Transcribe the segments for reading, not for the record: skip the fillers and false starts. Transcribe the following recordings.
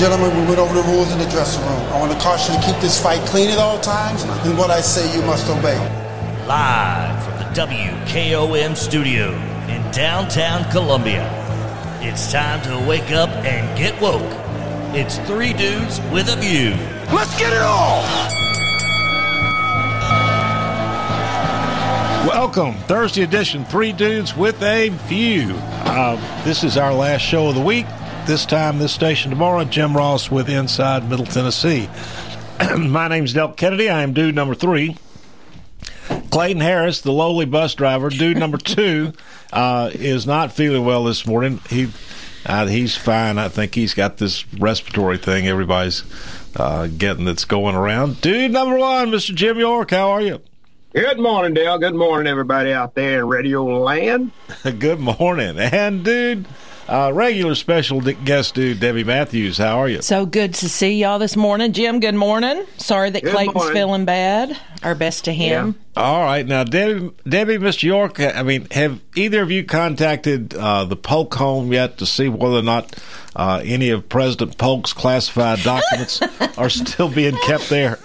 Gentlemen, we went over the rules in the dressing room. I want to caution you to keep this fight clean at all times, and what I say you must obey. Live from the WKOM studio in downtown Columbia, it's time to wake up and get woke. It's 3 Dudes With a View. Let's get it all! Welcome, Thursday edition, 3 Dudes With a View. This is our last show of the week. This time, this station tomorrow, Jim Ross with Inside Middle Tennessee. My name's Del Kennedy. I am dude number 3. Clayton Harris, the lowly bus driver, dude number 2, is not feeling well this morning. He's fine. I think he's got this respiratory thing everybody's getting that's going around. Dude number 1, Mr. Jim York, how are you? Good morning, Dale. Good morning, everybody out there in Radio Land. Good morning. And, dude, regular special guest, dude, Debbie Matthews, how are you? So good to see y'all this morning. Jim, good morning. Sorry that Clayton's feeling bad. Our best to him. Yeah. All right. Now, Debbie, Mr. York, I mean, have either of you contacted the Polk Home yet to see whether or not any of President Polk's classified documents are still being kept there?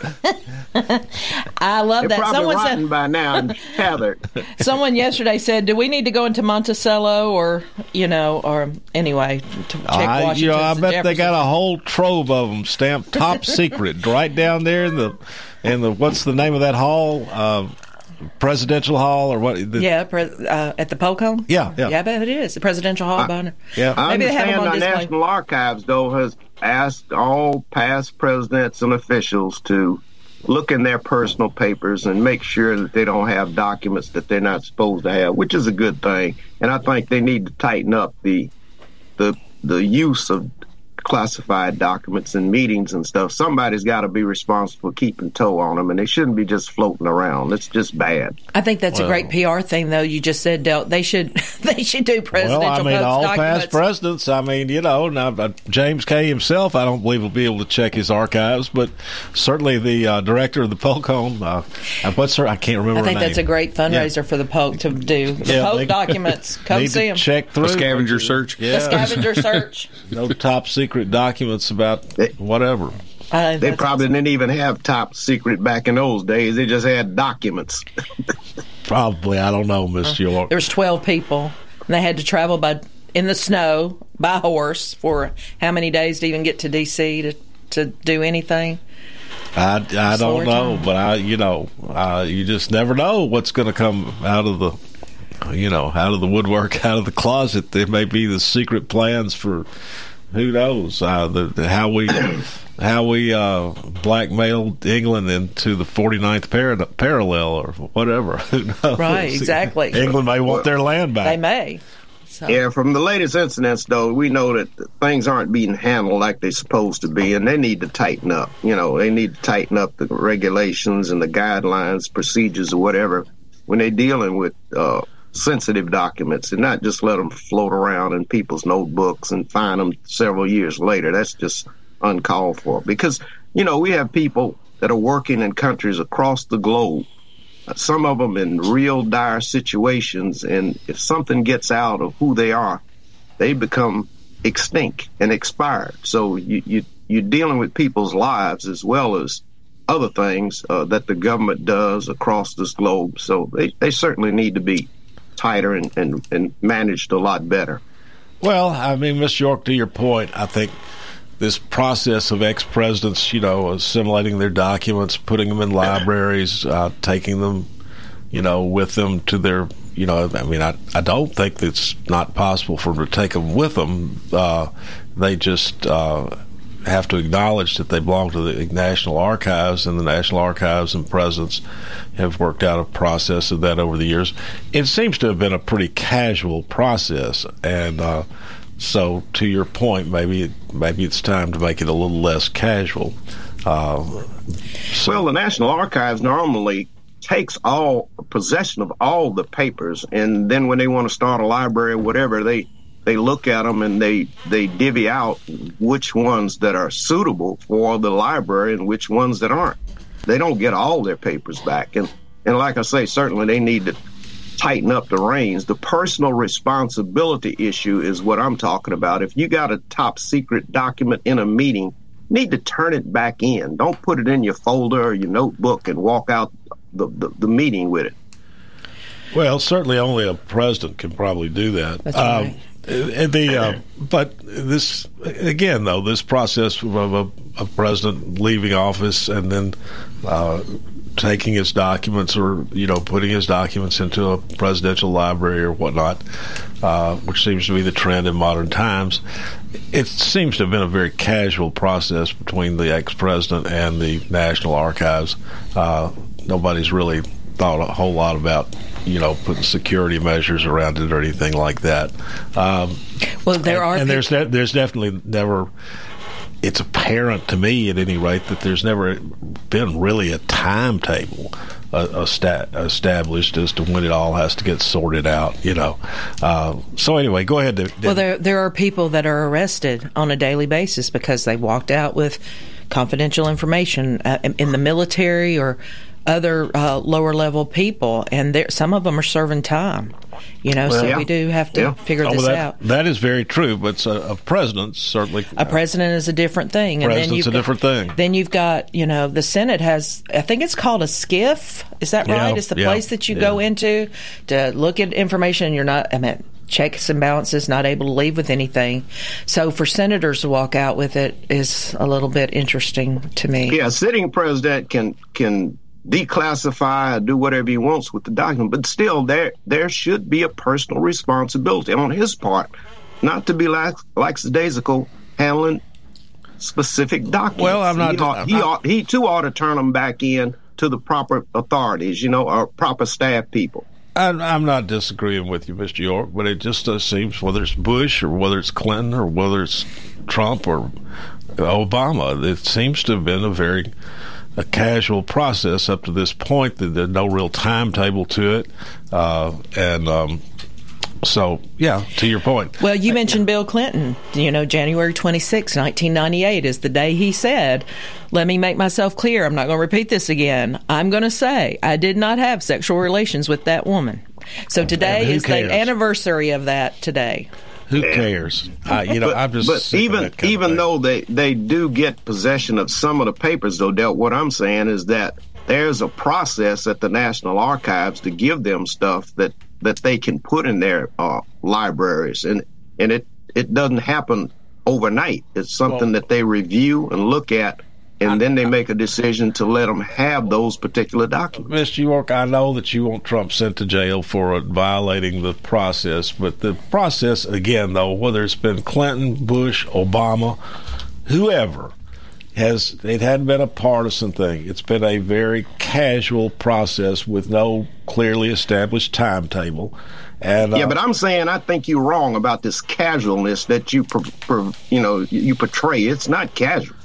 I love that. Someone said by now and tethered. Someone yesterday said, "Do we need to go into Monticello or anyway to check Washington?" I bet Jefferson. They got a whole trove of them stamped top secret right down there in the what's the name of that hall? Presidential Hall or what? At the Polk Home. Yeah, I bet it is the Presidential Hall banner. Yeah, I maybe understand. They have them on the National Archives though has asked all past presidents and officials to look in their personal papers and make sure that they don't have documents that they're not supposed to have, which is a good thing. And I think they need to tighten up the use of classified documents in meetings and stuff. Somebody's got to be responsible for keeping toe on them, and they shouldn't be just floating around. It's just bad. I think that's a great PR thing, though. You just said, Del, they should do presidential documents. Well, I mean, all documents. Past presidents, I mean, now, James K. himself, I don't believe will be able to check his archives, but certainly the director of the Polk Home, what's her? I can't remember her name. I think that's a great fundraiser for the Polk to do. The Polk documents. Come see them. Check through. The scavenger search. Yeah. The scavenger search. No top secret documents about whatever. They probably didn't even have top secret back in those days. They just had documents. Probably. I don't know, Miss York. There was 12 people, and they had to travel in the snow by horse for how many days to even get to D.C. to do anything? I don't know, but you just never know what's going to come out of the woodwork, out of the closet. There may be the secret plans for. Who knows how we blackmailed England into the 49th parallel or whatever? Who knows? Right, exactly. England may want their land back. They may. So. Yeah, from the latest incidents, though, we know that things aren't being handled like they're supposed to be, and they need to tighten up. They need to tighten up the regulations and the guidelines, procedures, or whatever when they're dealing with sensitive documents, and not just let them float around in people's notebooks and find them several years later. That's just uncalled for. Because, we have people that are working in countries across the globe, some of them in real dire situations, and if something gets out of who they are, they become extinct and expired. So you're dealing with people's lives as well as other things that the government does across this globe. So they certainly need to be tighter and managed a lot better. Well, I mean, Miss York, to your point, I think this process of ex-presidents, assimilating their documents, putting them in libraries, taking them, with them to their, I mean, I don't think it's not possible for them to take them with them. They just have to acknowledge that they belong to the National Archives, and the National Archives and presidents have worked out a process of that over the years. It seems to have been a pretty casual process, and so to your point, maybe it's time to make it a little less casual. Well, the National Archives normally takes all possession of all the papers, and then when they want to start a library or whatever, they look at them and they divvy out which ones that are suitable for the library and which ones that aren't. They don't get all their papers back. And like I say, certainly they need to tighten up the reins. The personal responsibility issue is what I'm talking about. If you got a top secret document in a meeting, you need to turn it back in. Don't put it in your folder or your notebook and walk out the meeting with it. Well, certainly only a president can probably do that. That's right. But this, again, though, this process of a president leaving office and then taking his documents or, you know, putting his documents into a presidential library or whatnot, which seems to be the trend in modern times, it seems to have been a very casual process between the ex-president and the National Archives. Nobody's really thought a whole lot about, you know, putting security measures around it or anything like that. Well, there are, and there's definitely never. It's apparent to me, at any rate, that there's never been really a timetable established as to when it all has to get sorted out. You know. So anyway, go ahead. Well, there are people that are arrested on a daily basis because they walked out with confidential information in the military or other lower-level people, and some of them are serving time, you know, we do have to figure this out. That is very true, but a president certainly... A president is a different thing. A president's a different thing. Then you've got, you know, the Senate has, I think it's called a SCIF, is that right? It's the place that you go into to look at information, and you're not... I mean, checks and balances, not able to leave with anything. So for senators to walk out with it is a little bit interesting to me. Yeah, a sitting president can declassify or do whatever he wants with the document, but still there should be a personal responsibility on his part not to be lackadaisical handling specific documents. Well, I'm not... He too ought to turn them back in to the proper authorities, you know, or proper staff people. I'm not disagreeing with you, Mr. York, but it just seems whether it's Bush or whether it's Clinton or whether it's Trump or Obama, it seems to have been a casual process up to this point. There's no real timetable to it. So, yeah, to your point. Well, you mentioned Bill Clinton. You know, January 26, 1998 is the day he said, "Let me make myself clear. I'm not going to repeat this again. I'm going to say I did not have sexual relations with that woman." So today is the anniversary of that today. Who cares? I'm just. But even though they do get possession of some of the papers, though, Del, what I'm saying is that there's a process at the National Archives to give them stuff that they can put in their libraries, and it doesn't happen overnight. It's something that they review and look at, and then they make a decision to let them have those particular documents. Mr. York, I know that you want Trump sent to jail for violating the process, but the process, again, though, whether it's been Clinton, Bush, Obama, whoever, it hadn't been a partisan thing. It's been a very casual process with no clearly established timetable. And, but I'm saying I think you're wrong about this casualness that you portray. It's not casual.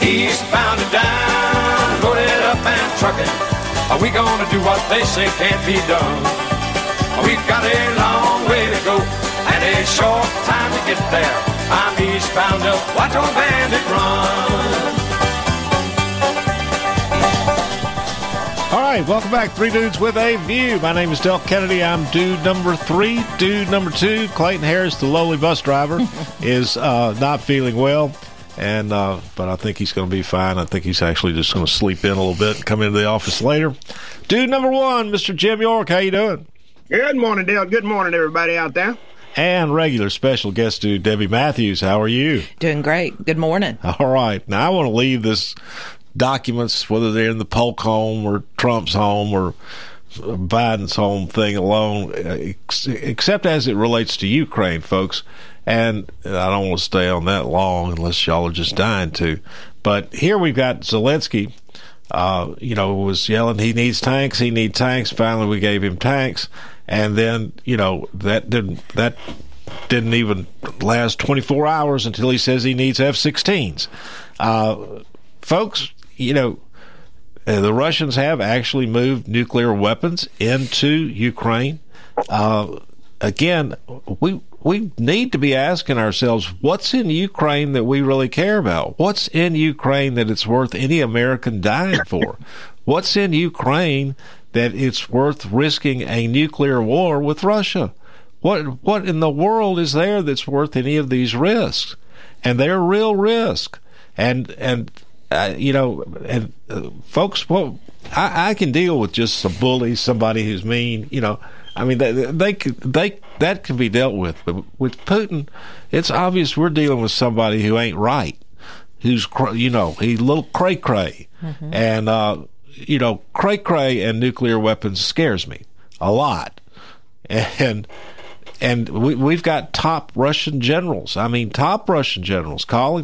Eastbound and down, loaded up and trucking. Are we gonna do what they say can't be done? We've got a long way to go and a short time to get there. I'm eastbound up, watch old bandit run. All right, welcome back, Three Dudes with a View. My name is Del Kennedy. I'm dude number three. Dude number two, Clayton Harris, the lowly bus driver, is not feeling well. And but I think he's going to be fine. I think he's actually just going to sleep in a little bit and come into the office later. Dude number one, Mr. Jim York, how you doing? Good morning, Dale. Good morning, everybody out there. And regular special guest dude, Debbie Matthews, how are you? Doing great. Good morning. All right. Now, I want to leave this documents, whether they're in the Polk home or Trump's home or Biden's home thing alone, except as it relates to Ukraine, folks. And I don't want to stay on that long unless y'all are just dying to. But here we've got Zelensky, was yelling, he needs tanks. Finally, we gave him tanks. And then, that didn't even last 24 hours until he says he needs F-16s. Folks, the Russians have actually moved nuclear weapons into Ukraine. Again, we need to be asking ourselves, what's in Ukraine that we really care about? What's in Ukraine that it's worth any American dying for? What's in Ukraine that it's worth risking a nuclear war with Russia? What in the world is there that's worth any of these risks? And they're real risks. And folks, well, I can deal with just a bully, somebody who's mean, you know. I mean, that can be dealt with. But with Putin, it's obvious we're dealing with somebody who ain't right, who's, you know, he's a little cray-cray. Mm-hmm. And, you know, cray-cray and nuclear weapons scares me a lot. And we've got top Russian generals, calling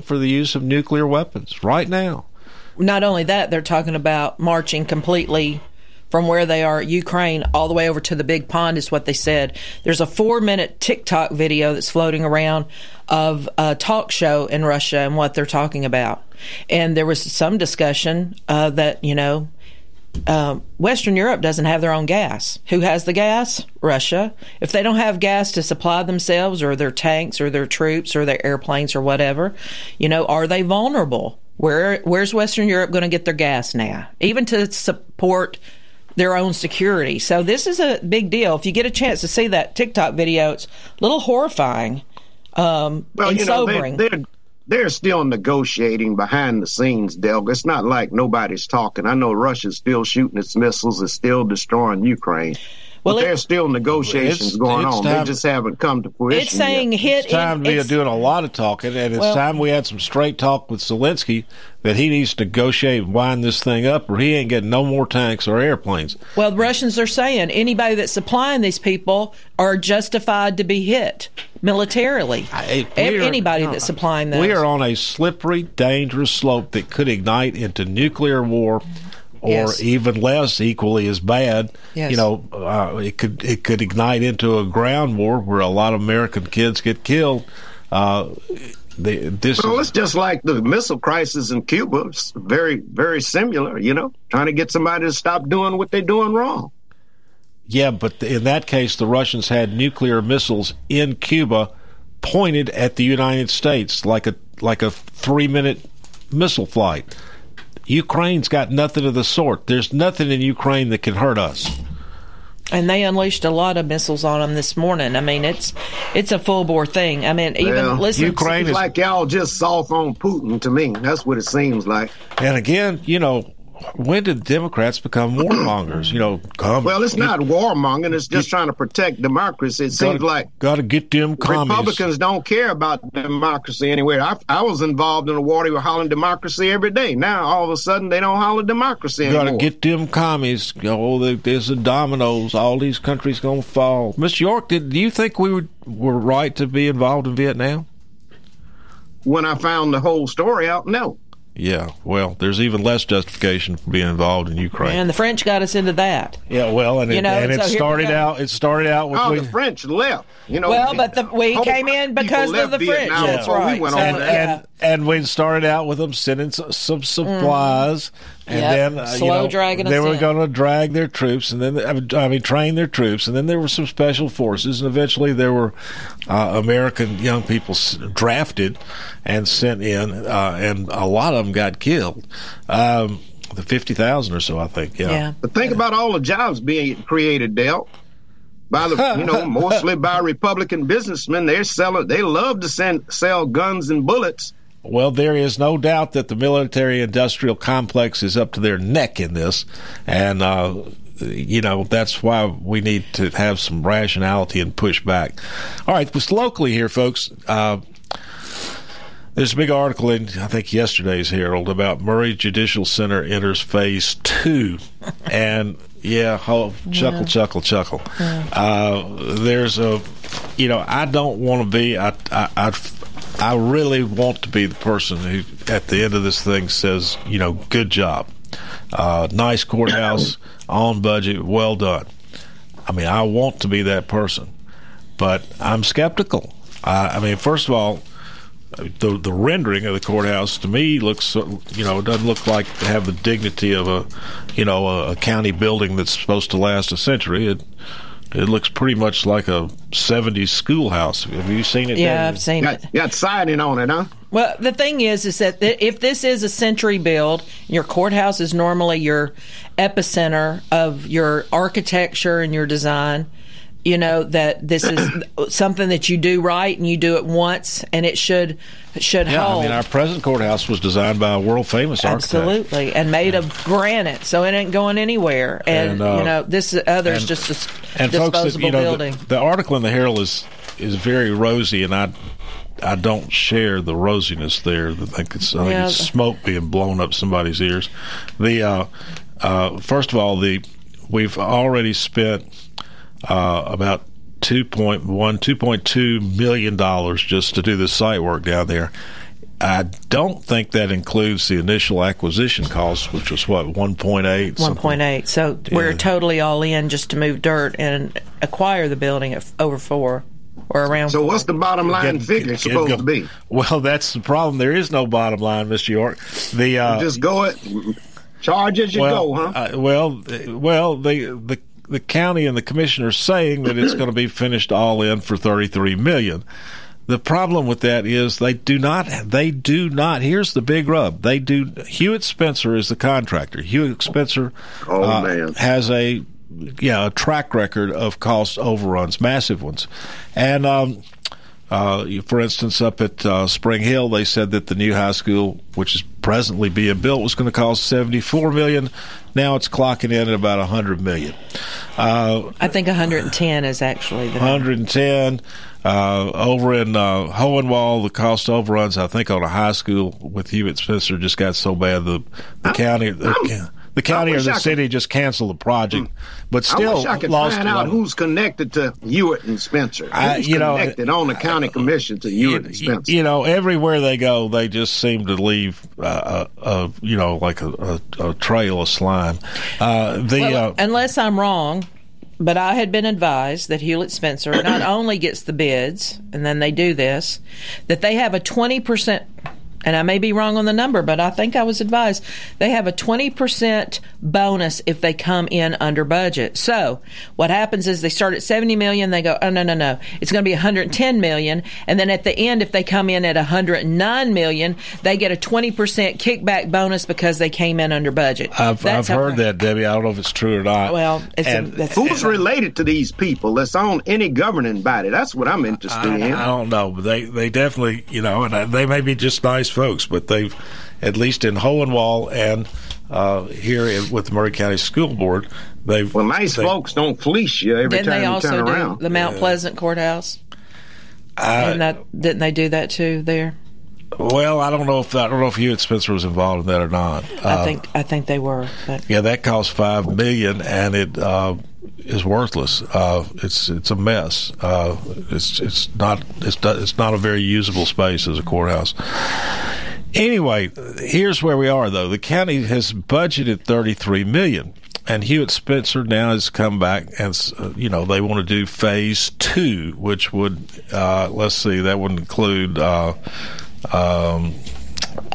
for the use of nuclear weapons right now. Not only that, they're talking about marching completely from where they are, Ukraine, all the way over to the big pond is what they said. There's a 4-minute TikTok video that's floating around of a talk show in Russia and what they're talking about. And there was some discussion that, you know, Western Europe doesn't have their own gas. Who has the gas? Russia. If they don't have gas to supply themselves or their tanks or their troops or their airplanes or whatever, you know, are they vulnerable? Where's Western Europe going to get their gas now? Even to support their own security. So this is a big deal. If you get a chance to see that TikTok video, it's a little horrifying and sobering. They're still negotiating behind the scenes, Delga. It's not like nobody's talking. I know Russia's still shooting its missiles and still destroying Ukraine. Well, there's still negotiations going on. They just haven't come to fruition. It's saying yet. It's time to be doing a lot of talking, and it's time we had some straight talk with Zelensky that he needs to negotiate and wind this thing up, or he ain't getting no more tanks or airplanes. Well, the Russians are saying anybody that's supplying these people are justified to be hit militarily. Anybody that's supplying those. We are on a slippery, dangerous slope that could ignite into nuclear war. Or even less, equally as bad. Yes. You know, it could ignite into a ground war where a lot of American kids get killed. It's just like the missile crisis in Cuba. It's very, very similar. You know, trying to get somebody to stop doing what they're doing wrong. Yeah, but in that case, the Russians had nuclear missiles in Cuba pointed at the United States, like a 3-minute missile flight. Ukraine's got nothing of the sort. There's nothing in Ukraine that can hurt us. And they unleashed a lot of missiles on them this morning. I mean, it's a full-bore thing. I mean, Ukraine seems like y'all just soft on Putin to me. That's what it seems like. And again, you know, when did Democrats become warmongers? You know, it's not warmongering. It's just trying to protect democracy. Got to get them commies. Republicans don't care about democracy anywhere. I was involved in a war. They were hollering democracy every day. Now, all of a sudden, they don't holler democracy anymore. Got to get them commies. There's the dominoes. All these countries going to fall. Ms. York, do you think we were right to be involved in Vietnam? When I found the whole story out, no. Yeah, well, there's even less justification for being involved in Ukraine. And the French got us into that. Yeah, well, it started out with... Oh, the French left. You know, well, but we came in because of the French. Yeah. That's right. And we started out with them sending some supplies. And then, dragging they were going to drag their troops, and then train their troops, and then there were some special forces, and eventually there were American young people drafted and sent in, and a lot of them got killed. The 50,000 or so, I think. Yeah. But think about all the jobs being created, Dale. By the, you know, mostly by Republican businessmen. They love to sell guns and bullets. Well, there is no doubt that the military-industrial complex is up to their neck in this, and, you know, that's why we need to have some rationality and push back. All right, just locally here, folks, there's a big article in, I think, yesterday's Herald about Murray Judicial Center enters Phase 2, and... Yeah, chuckle. Yeah. There's a, you know, I don't want to be, I really want to be the person who, at the end of this thing, says, you know, good job. Nice courthouse, on budget, well done. I mean, I want to be that person, but I'm skeptical. I mean, first of all, the rendering of the courthouse to me looks, you know, it doesn't look like to have the dignity of a county building that's supposed to last a century. It It looks pretty much like a 70s schoolhouse. Have you seen it? Yeah, I've seen it. Got siding on it, huh? Well, the thing is that if this is a century build, your courthouse is normally your epicenter of your architecture and your design. You know, that this is something that you do right, and you do it once, and it should hold. I mean, our present courthouse was designed by a world-famous architect. Absolutely, and made of granite, so it ain't going anywhere. And you know, this other is just a disposable building. The article in the Herald is very rosy, and I don't share the rosiness there. I think it's smoke being blown up somebody's ears. First of all, we've already spent about $2.2 million just to do the site work down there. I don't think that includes the initial acquisition cost, which was, what, 1.8? 1.8. So we're totally all in just to move dirt and acquire the building at over $4 million or around. So what's the bottom line figure supposed to be? Well, that's the problem. There is no bottom line, Mr. York. Just go it. Charge as you go, huh? The county and the commissioner saying that it's going to be finished all in for $33 million. The problem with that is they do not, here's the big rub, Hewitt Spencer is the contractor. Hewitt Spencer has a track record of cost overruns, massive ones. And, for instance, up at Spring Hill, they said that the new high school, which is presently being built, was going to cost $74 million. Now it's clocking in at about $100 million. I think $110 is actually the $110. Over in Hohenwald, the cost overruns, I think, on a high school with Hewitt Spencer just got so bad the county or the city just canceled the project, but still lost. I wish I could find out who's connected to Hewitt and Spencer. On the county commission to Hewitt and Spencer. You know, everywhere they go, they just seem to leave, a trail of slime. Unless I'm wrong, but I had been advised that Hewitt Spencer not only gets the bids, and then they do this, that they have a 20%. And I may be wrong on the number, but I think I was advised they have a 20% bonus if they come in under budget. So what happens is they start at $70 million, they go, oh, no, it's going to be $110 million. And then at the end, if they come in at $109 million, they get a 20% kickback bonus because they came in under budget. I've heard that, Debbie. I don't know if it's true or not. Well, who's related to these people that's on any governing body? That's what I'm interested in. I don't know, but they definitely, and they may be just nice folks, but they've, at least in Hohenwald and with the Maury County School Board, they've... Well, nice folks don't fleece you every time you turn around. Didn't they also do the Mount Pleasant Courthouse? Didn't they do that too there? Well, I don't know if Hewitt Spencer was involved in that or not. I think they were. But. Yeah, that cost $5 million, and it is worthless. It's a mess. It's not a very usable space as a courthouse. Anyway, here's where we are though. The county has budgeted $33 million, and Hewitt Spencer now has come back and they want to do phase 2, which would that would include.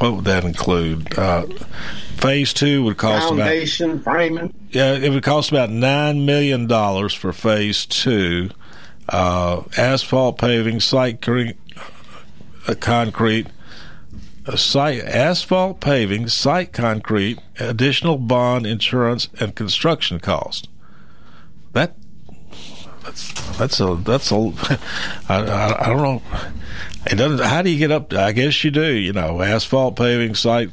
What would that include? Phase 2 would cost foundation, framing. Yeah, it would cost about $9 million for phase 2. Asphalt paving, site concrete, additional bond, insurance, and construction cost. That's I don't know. It doesn't. How do you get up? I guess you do. Asphalt paving, site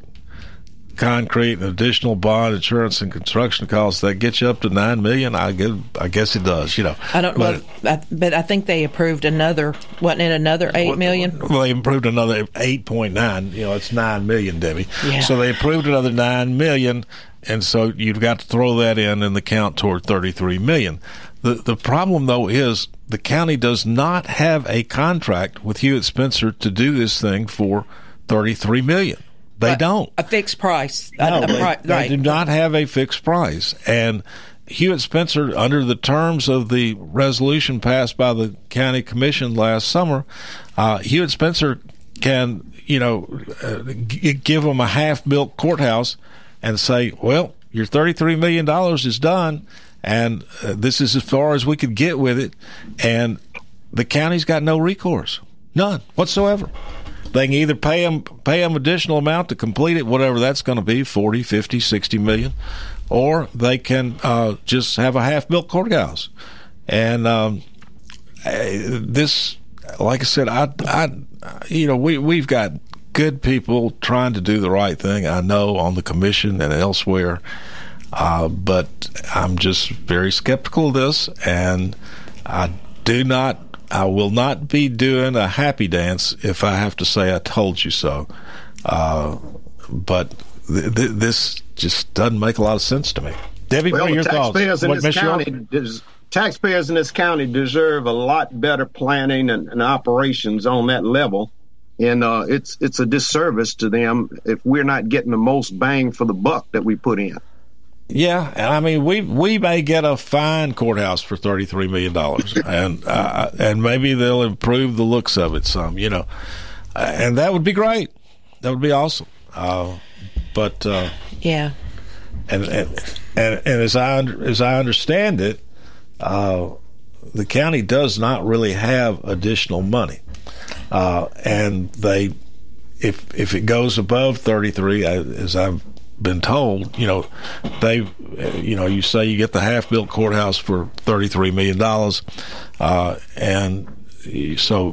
concrete, and additional bond, insurance, and construction costs. That gets you up to $9 million. I guess it does. I don't know, but I think they approved another $8 million. Well, they approved another 8.9. It's $9 million, Debbie. Yeah. So they approved another $9 million, and so you've got to throw that in and the count toward $33 million. The problem, though, is the county does not have a contract with Hewitt Spencer to do this thing for $33 million. They don't. A fixed price. They do not have a fixed price. And Hewitt Spencer, under the terms of the resolution passed by the county commission last summer, Hewitt Spencer can, give them a half-built courthouse and say, well, your $33 million is done. and this is as far as we could get with it, and the county's got no recourse, none whatsoever. They can either pay them additional amount to complete it, whatever that's going to be, 40, 50, 60 million, or they can just have a half-built courthouse. And this, like I said, we've got good people trying to do the right thing, I know, on the commission and elsewhere, but I'm just very skeptical of this, and I will not be doing a happy dance if I have to say I told you so. But this just doesn't make a lot of sense to me. Debbie, what are your thoughts? Taxpayers in this county deserve a lot better planning and operations on that level. And it's a disservice to them if we're not getting the most bang for the buck that we put in. Yeah, I mean, we may get a fine courthouse for $33 million, and maybe they'll improve the looks of it some, you know. And that would be great. That would be awesome. Yeah. And as I understand it, the county does not really have additional money, and they, if it goes above 33, as I've been told, you say you get the half-built courthouse for $33 million, and so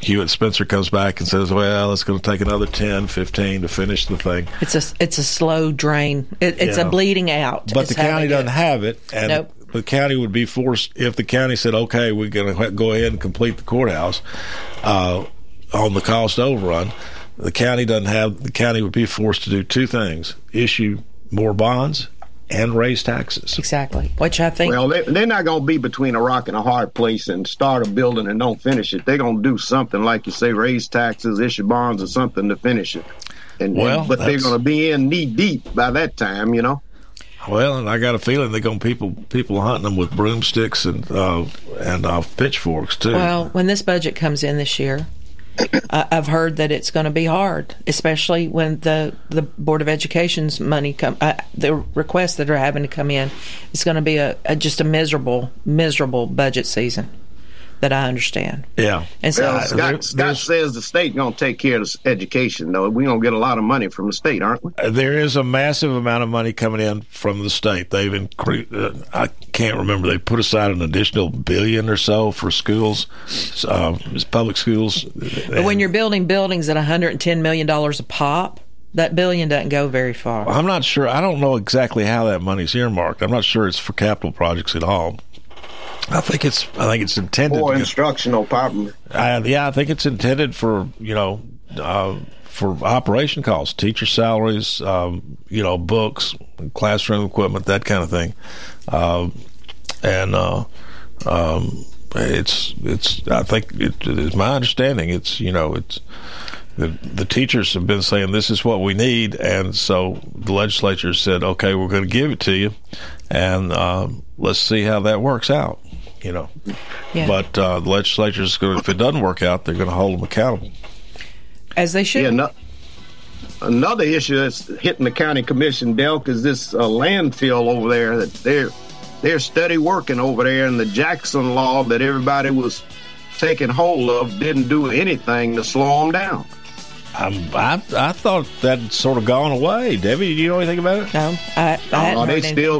Hewitt Spencer comes back and says, well, it's going to take another 10, 15 to finish the thing. It's a slow drain. It's a bleeding out. But the county doesn't have it, and nope. The county would be forced, if the county said, okay, we're going to go ahead and complete the courthouse on the cost overrun, the county would be forced to do two things: issue more bonds and raise taxes. Exactly. Which I think... Well, they're not going to be between a rock and a hard place and start a building and don't finish it. They're going to do something, like you say, raise taxes, issue bonds, or something to finish it. But they're going to be in knee-deep by that time, Well, and I got a feeling they're going to people hunting them with broomsticks and pitchforks, too. Well, when this budget comes in this year, I've heard that it's going to be hard, especially when the Board of Education's money the requests that are having to come in. It's going to be just a miserable budget season, that I understand. Yeah. And so Scott says the state going to take care of education, though. We're going to get a lot of money from the state, aren't we? There is a massive amount of money coming in from the state. They've increased, I can't remember, they put aside an additional $1 billion or so for schools, public schools. But when you're building buildings at $110 million a pop, that $1 billion doesn't go very far. I'm not sure. I don't know exactly how that money's earmarked. I'm not sure it's for capital projects at all. I think it's intended for instructional problem. I think it's intended for for operation costs, teacher salaries, books, classroom equipment, that kind of thing, it's. I think it is my understanding. It's the teachers have been saying this is what we need, and so the legislature said, okay, we're going to give it to you, and let's see how that works out. Yeah. But the legislature is going to, if it doesn't work out, they're going to hold them accountable, as they should. Yeah, another issue that's hitting the county commission, Delk, is this landfill over there that they're steady working over there, and the Jackson Law that everybody was taking hold of didn't do anything to slow them down. I thought that sort of gone away. Debbie, do you know anything about it? No,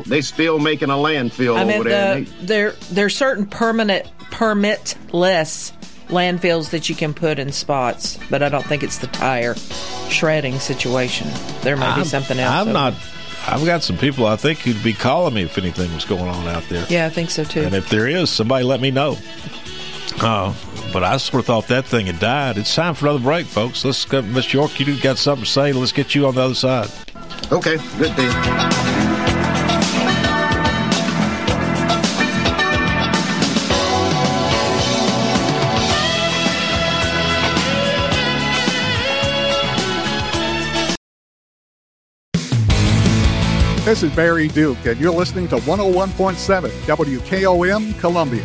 They're still making a landfill over there. There's certain permitless landfills that you can put in spots, but I don't think it's the tire shredding situation. There might be something else. I've got some people I think who'd be calling me if anything was going on out there. Yeah, I think so too. And if there is, somebody let me know. But I sort of thought that thing had died. It's time for another break, folks. Let's go, Ms. York, you got something to say. Let's get you on the other side. Okay, good deal. This is Barry Duke, and you're listening to 101.7 WKOM Columbia.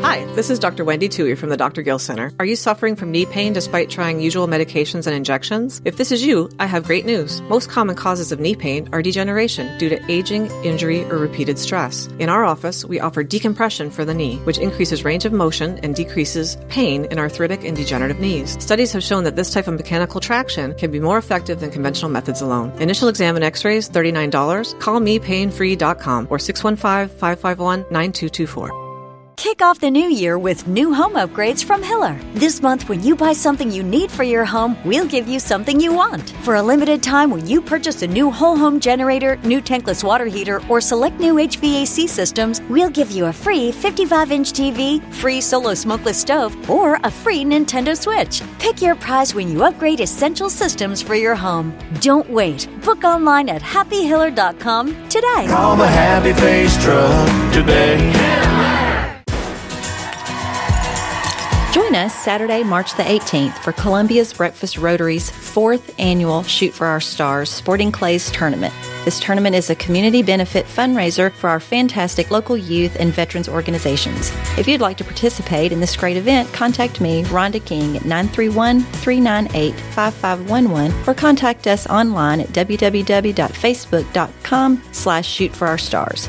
Hi, this is Dr. Wendy Toohey from the Dr. Gill Center. Are you suffering from knee pain despite trying usual medications and injections? If this is you, I have great news. Most common causes of knee pain are degeneration due to aging, injury, or repeated stress. In our office, we offer decompression for the knee, which increases range of motion and decreases pain in arthritic and degenerative knees. Studies have shown that this type of mechanical traction can be more effective than conventional methods alone. Initial exam and x-rays, $39. Call mepainfree.com or 615-551-9224. Kick off the new year with new home upgrades from Hiller. This month, when you buy something you need for your home, we'll give you something you want. For a limited time, when you purchase a new whole home generator, new tankless water heater, or select new HVAC systems, we'll give you a free 55-inch TV, free Solo smokeless stove, or a free Nintendo Switch. Pick your prize when you upgrade essential systems for your home. Don't wait. Book online at happyhiller.com today. Call the Happy Face Truck today. Join us Saturday, March the 18th for Columbia's Breakfast Rotary's 4th annual Shoot for Our Stars Sporting Clays Tournament. This tournament is a community benefit fundraiser for our fantastic local youth and veterans organizations. If you'd like to participate in this great event, contact me, Rhonda King, at 931-398-5511 or contact us online at www.facebook.com/shootforourstars.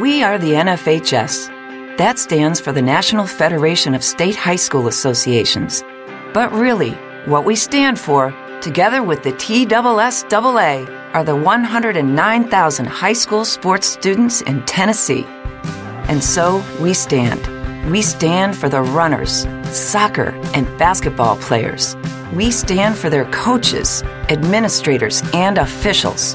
We are the NFHS. That stands for the National Federation of State High School Associations. But really, what we stand for, together with the TSSAA, are the 109,000 high school sports students in Tennessee. And so we stand. We stand for the runners, soccer, and basketball players. We stand for their coaches, administrators, and officials.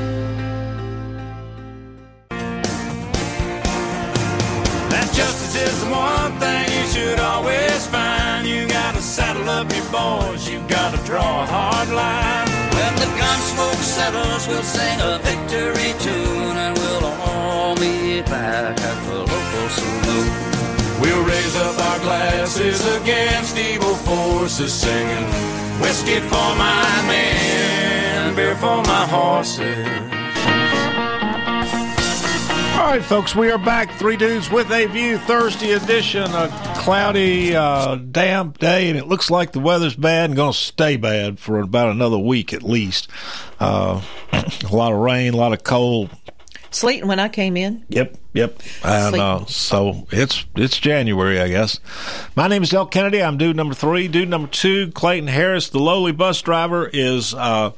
Draw a hard line. When the gun smoke settles, we'll sing a victory tune, and we'll all meet back at the local saloon. We'll raise up our glasses against evil forces, singing whiskey for my men, beer for my horses. All right, folks, we are back. Three Dudes with a View, Thursday edition. A cloudy, damp day, and it looks like the weather's bad and going to stay bad for about another week at least. A lot of rain, a lot of cold. Sleeting when I came in. Yep. And so it's January, I guess. My name is Del Kennedy. I'm dude number 3. Dude number 2, Clayton Harris, the lowly bus driver, is now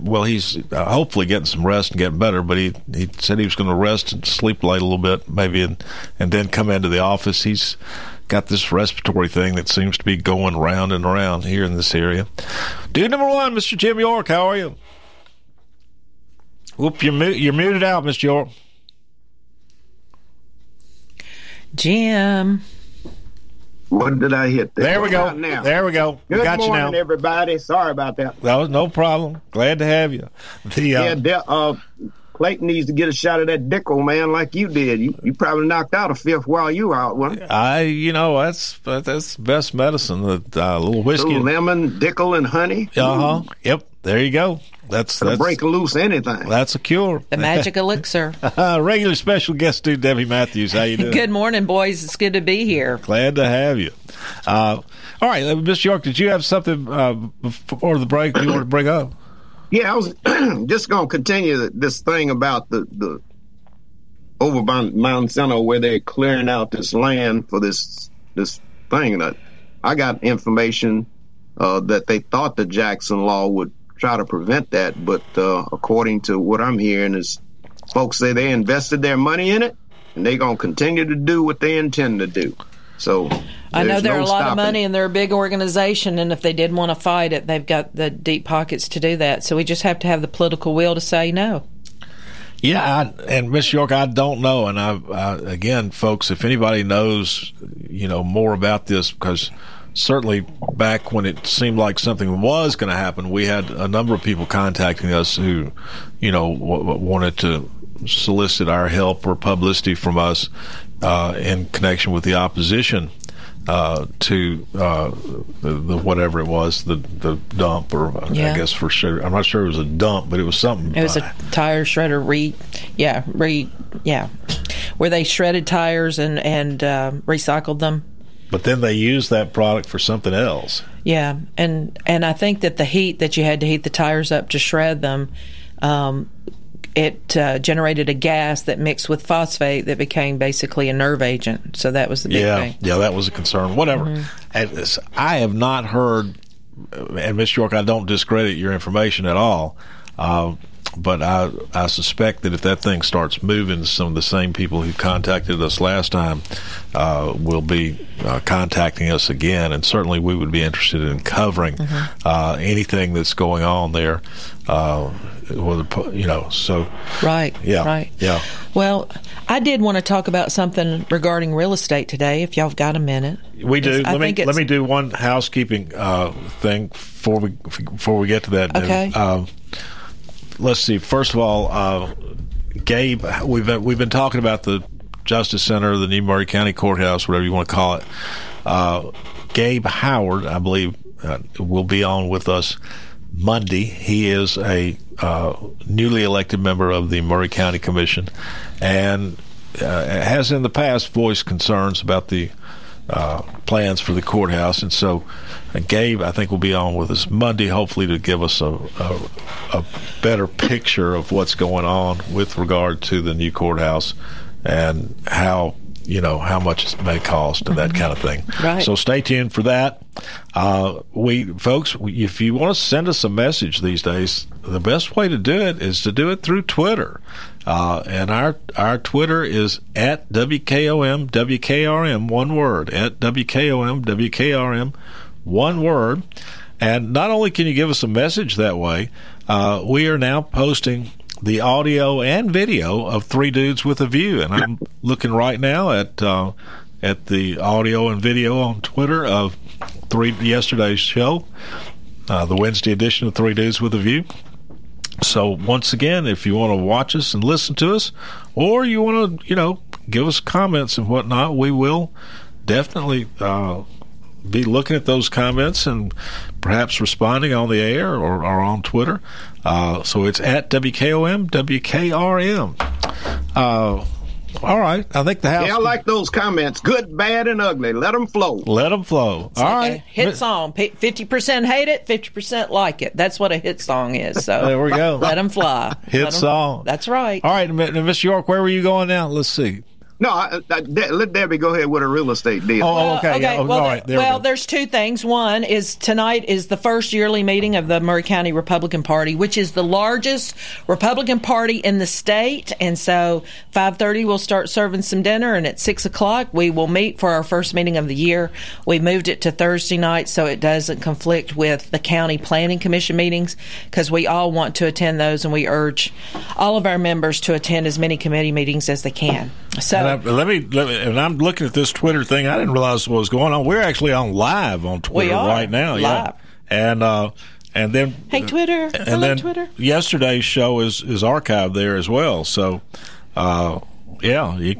well, he's hopefully getting some rest and getting better, but he said he was going to rest and sleep light a little bit, maybe, and then come into the office. He's got this respiratory thing that seems to be going round and round here in this area. Dude number one, Mr. Jim York, how are you? Whoop, you're muted out, Mr. York. Jim. What did I hit there? There we go. Now. There we go. Good we got morning, you now. Everybody. Sorry about that. That was no problem. Glad to have you. Clayton needs to get a shot of that Dickel, man, like you did. You probably knocked out a fifth while you out, wasn't it? That's best medicine. A little whiskey, little lemon, Dickel, and honey. Uh huh. Yep. There you go. That's break loose anything. That's a cure. The magic elixir. Regular special guest, dude, Debbie Matthews. How you doing? Good morning, boys. It's good to be here. Glad to have you. All right, Mr. York, did you have something before the break you wanted to bring up? Yeah, I was just going to continue this thing about the Overbound Mountain Center where they're clearing out this land for this thing. That I got information that they thought the Jackson Law would try to prevent that, but according to what I'm hearing is folks say they invested their money in it and they're going to continue to do what they intend to do. So I know they're a lot of money and they're a big organization, and if they did want to fight it, they've got the deep pockets to do that. So we just have to have the political will to say no. Yeah, and Ms. York, I don't know. And I again, folks, if anybody knows, more about this, because certainly back when it seemed like something was going to happen, we had a number of people contacting us who, wanted to solicit our help or publicity from us in connection with the opposition to the whatever it was, the dump, or I guess for sure. I'm not sure it was a dump, but it was something. It was a tire shredder, where they shredded tires and recycled them. But then they used that product for something else. Yeah, and I think that the heat that you had to heat the tires up to shred them, it generated a gas that mixed with phosphate that became basically a nerve agent. So that was the big thing. Yeah, that was a concern. Whatever. Mm-hmm. I have not heard, and Ms. York, I don't discredit your information at all, but I suspect that if that thing starts moving, some of the same people who contacted us last time will be contacting us again, and certainly we would be interested in covering anything that's going on there. Well, I did want to talk about something regarding real estate today, if y'all have got a minute. We do. Let me do one housekeeping thing before we get to that. Okay. Let's see. First of all, Gabe, we've been talking about the Justice Center, the new Maury County Courthouse, whatever you want to call it. Gabe Howard, I believe, will be on with us Monday. He is a newly elected member of the Maury County Commission, and has in the past voiced concerns about the plans for the courthouse, and so Gabe, I think, will be on with us Monday, hopefully to give us a better picture of what's going on with regard to the new courthouse and how much it may cost and that kind of thing. Right. So stay tuned for that. Folks, if you want to send us a message these days, the best way to do it is to do it through Twitter. And our Twitter is at WKOM, WKRM, one word, at WKOM, WKRM, one word. And not only can you give us a message that way, we are now posting the audio and video of 3 Dudes With a View. And I'm looking right now at the audio and video on Twitter of yesterday's show, the Wednesday edition of 3 Dudes With a View. So once again, if you want to watch us and listen to us, or you want to, give us comments and whatnot, we will definitely be looking at those comments and perhaps responding on the air or on Twitter. So it's at WKOM, WKRM. All right. I think the house... Yeah, I like those comments. Good, bad, and ugly. Let them flow. It's all like right. A hit song. 50% hate it, 50% like it. That's what a hit song is. So there we go. Let them fly. Hit song. That's right. All right. Mr. York, where were you going now? Let's see. No, let Debbie go ahead with her real estate deal. Oh, okay. Yeah. Oh, well, all right. There's two things. One is tonight is the first yearly meeting of the Maury County Republican Party, which is the largest Republican Party in the state. And so 5:30 we'll start serving some dinner, and at 6 o'clock we will meet for our first meeting of the year. We moved it to Thursday night so it doesn't conflict with the County Planning Commission meetings, because we all want to attend those, and we urge all of our members to attend as many committee meetings as they can. So let me. And I'm looking at this Twitter thing. I didn't realize what was going on. We're actually on live on Twitter right now. Yeah, and then hey Twitter, and hello then Twitter. Yesterday's show is archived there as well. So you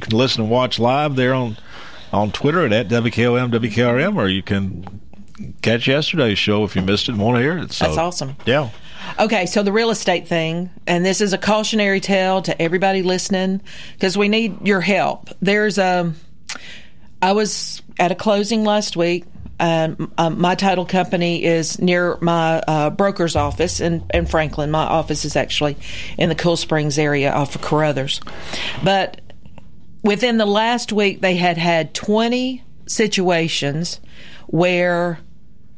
can listen and watch live there on Twitter at WKOM WKRM, or you can catch yesterday's show if you missed it and want to hear it. So, that's awesome. Yeah. Okay, so the real estate thing, and this is a cautionary tale to everybody listening, because we need your help. I was at a closing last week. My title company is near my broker's office in Franklin. My office is actually in the Cool Springs area off of Carruthers. But within the last week, they had 20 situations where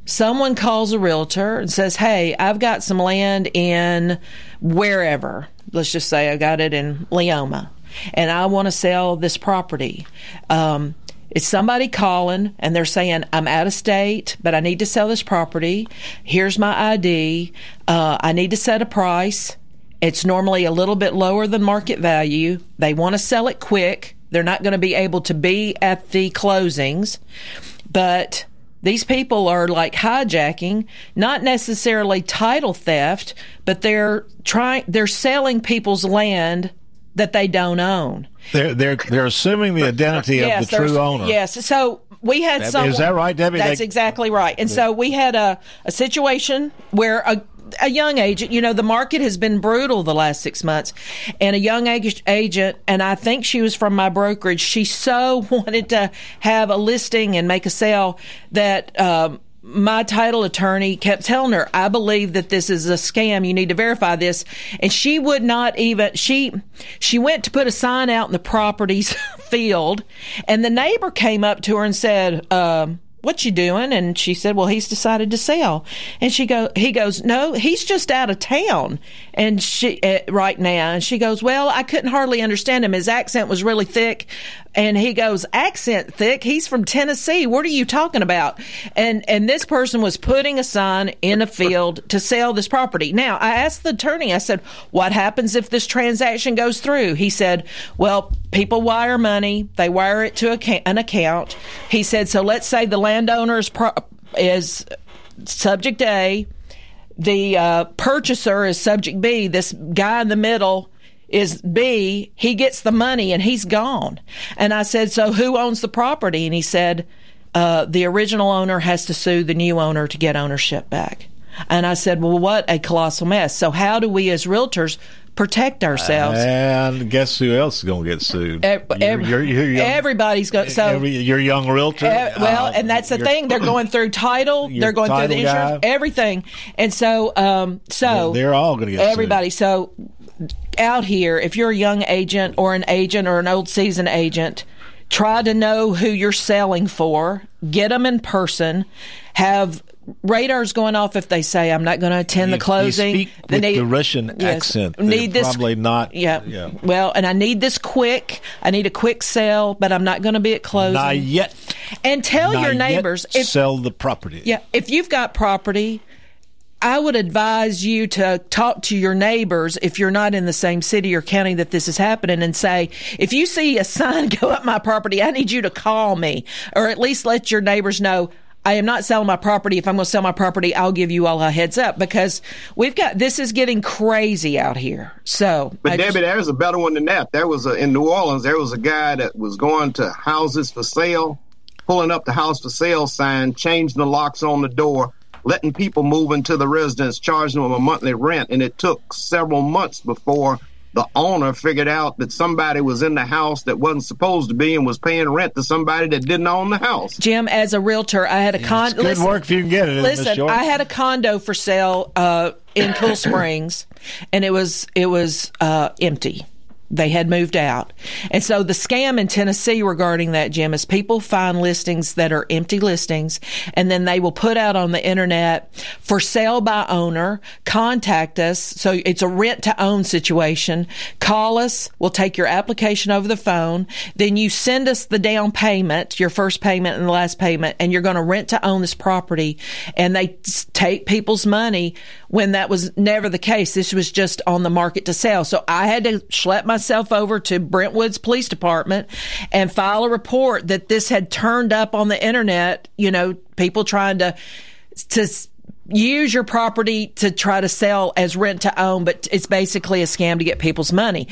someone calls a realtor and says, hey, I've got some land in wherever. Let's just say I got it in Leoma, and I want to sell this property. It's somebody calling, and they're saying, I'm out of state, but I need to sell this property. Here's my ID. I need to set a price. It's normally a little bit lower than market value. They want to sell it quick. They're not going to be able to be at the closings, but these people are like hijacking, not necessarily title theft, but they're selling people's land that they don't own. They're assuming the identity of the true owner. Yes. So we had someone. Is that right, Debbie? That's exactly right. And so we had a situation where a young agent, the market has been brutal the last 6 months, and a young agent, and I think she was from my brokerage, she so wanted to have a listing and make a sale that my title attorney kept telling her, I believe that this is a scam. You need to verify this. And she would not even, she went to put a sign out in the property's field, and the neighbor came up to her and said, what you doing? And she said, well, he's decided to sell. And he goes, no, he's just out of town and right now. And she goes, well, I couldn't hardly understand him. His accent was really thick. And he goes, accent thick? He's from Tennessee. What are you talking about? And this person was putting a sign in a field to sell this property. Now, I asked the attorney, I said, what happens if this transaction goes through? He said, well, people wire money. They wire it to an account. He said, so let's say the landowner is subject A, the purchaser is subject B, this guy in the middle is B, he gets the money and he's gone. And I said, so who owns the property? And he said, the original owner has to sue the new owner to get ownership back. And I said, well, what a colossal mess. So how do we as realtors protect ourselves? And guess who else is going to get sued? Everybody's going to. So your young realtor. And that's the thing. They're going through title. They're going through the insurance, everything. And so, they're all going to get sued. Everybody. So out here, if you're a young agent or an old seasoned agent, try to know who you're selling for. Get them in person. Have radars going off if they say, I'm not going to attend the closing. You speak with the Russian accent. Need this, probably not. Yeah. Well, and I need this quick. I need a quick sell, but I'm not going to be at closing. Not yet. And tell your neighbors. Sell the property. Yeah. If you've got property, I would advise you to talk to your neighbors if you're not in the same city or county that this is happening, and say, if you see a sign go up my property, I need you to call me, or at least let your neighbors know, I am not selling my property. If I'm going to sell my property, I'll give you all a heads up, because this is getting crazy out here. So, but Debbie, there's a better one than that. There was in New Orleans, there was a guy that was going to houses for sale, pulling up the house for sale sign, changing the locks on the door, letting people move into the residence, charging them a monthly rent. And it took several months before the owner figured out that somebody was in the house that wasn't supposed to be and was paying rent to somebody that didn't own the house. Jim, as a realtor, I had a condo. Good work if you can get it. Listen, I had a condo for sale in Cool Springs, and it was empty. They had moved out. And so the scam in Tennessee regarding that, Jim, is people find listings that are empty listings, and then they will put out on the internet, for sale by owner, contact us. So it's a rent-to-own situation. Call us. We'll take your application over the phone. Then you send us the down payment, your first payment and the last payment, and you're going to rent to own this property. And they take people's money when that was never the case. This was just on the market to sell. So I had to schlep myself over to Brentwood's police department and file a report that this had turned up on the internet, you know, people trying to use your property to try to sell as rent to own, but it's basically a scam to get people's money.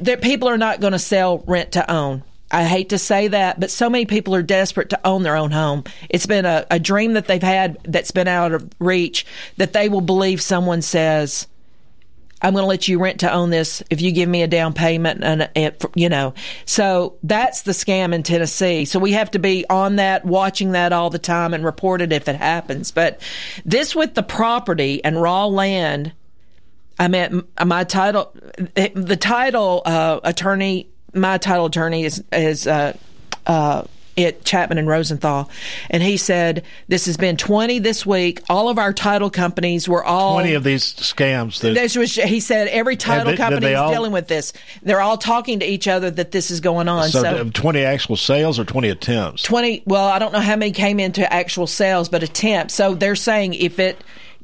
That people are not going to sell rent to own. I hate to say that, but so many people are desperate to own their own home. It's been a dream that they've had that's been out of reach, that they will believe someone says, I'm going to let you rent to own this if you give me a down payment, and you know. So that's the scam in Tennessee. So we have to be on that, watching that all the time and report it if it happens. But this with the property and raw land, I mean, my title attorney is It Chapman and Rosenthal, and he said this has been 20 this week. All of our title companies were all 20 of these scams. He said every title company is dealing with this. They're all talking to each other that this is going on. So 20 actual sales or 20 attempts? 20. Well, I don't know how many came into actual sales, but attempts. So they're saying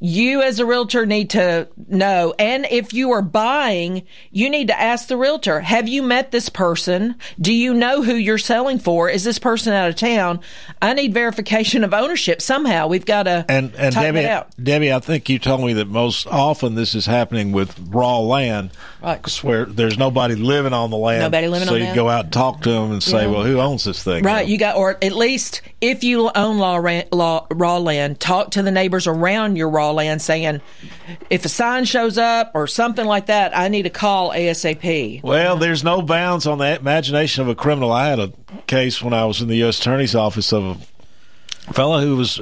you as a realtor need to know, and if you are buying, you need to ask the realtor, have you met this person? Do you know who you're selling for? Is this person out of town? I need verification of ownership somehow. We've got to tighten it out. Debbie, I think you told me that most often this is happening with raw land, right, where there's nobody living on the land. So you go out and talk to them and say, well, who owns this thing? Right. You got, or at least if you own raw land, talk to the neighbors around your raw land saying, if a sign shows up or something like that, I need a call ASAP. Well, there's no bounds on the imagination of a criminal. I had a case when I was in the U.S. Attorney's Office of a fellow who was,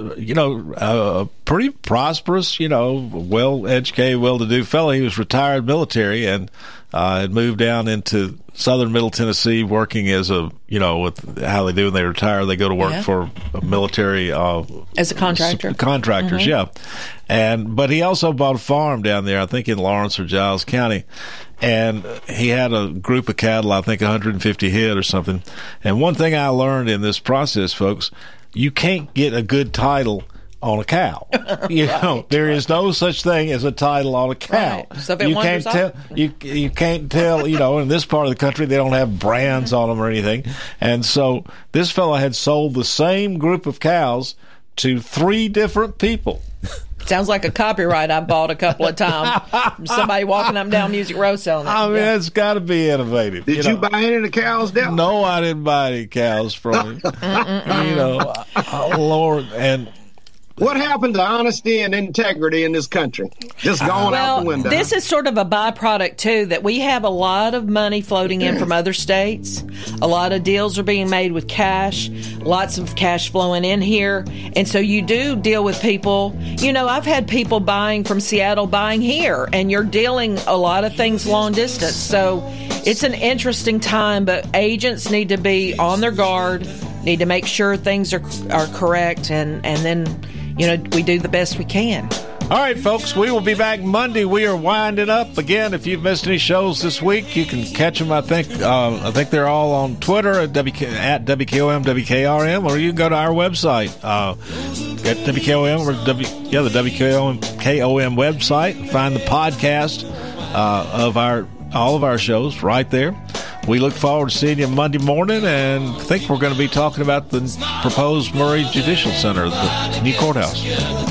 pretty prosperous, well-educated, well-to-do fellow. He was retired military and had moved down into southern middle Tennessee working as a, with how they do when they retire, they go to work for a military. As a contractor. Contractors, But he also bought a farm down there, I think in Lawrence or Giles County. And he had a group of cattle, I think 150 head or something. And one thing I learned in this process, folks, you can't get a good title on a cow. There is no such thing as a title on a cow. Right. So you can't tell, in this part of the country they don't have brands on them or anything. And so this fellow had sold the same group of cows to 3 different people. Sounds like a copyright I bought a couple of times. Somebody walking up down Music Row selling it. I mean, it's got to be innovative. Did you buy any of the cows down? No, I didn't buy any cows from him. Lord, and what happened to honesty and integrity in this country? Just going out the window. This is sort of a byproduct, too, that we have a lot of money floating in from other states. A lot of deals are being made with cash, lots of cash flowing in here. And so you do deal with people. I've had people buying from Seattle, buying here, and you're dealing a lot of things long distance. So it's an interesting time, but agents need to be on their guard, need to make sure things are correct, and then we do the best we can. All right, folks, we will be back Monday. We are winding up. Again, if you've missed any shows this week, you can catch them, I think. I think they're all on Twitter at WKOM, WKRM, or you can go to our website at WKOM or the WKOM website and find the podcast of all of our shows right there. We look forward to seeing you Monday morning, and I think we're going to be talking about the proposed Murray Judicial Center, the new courthouse.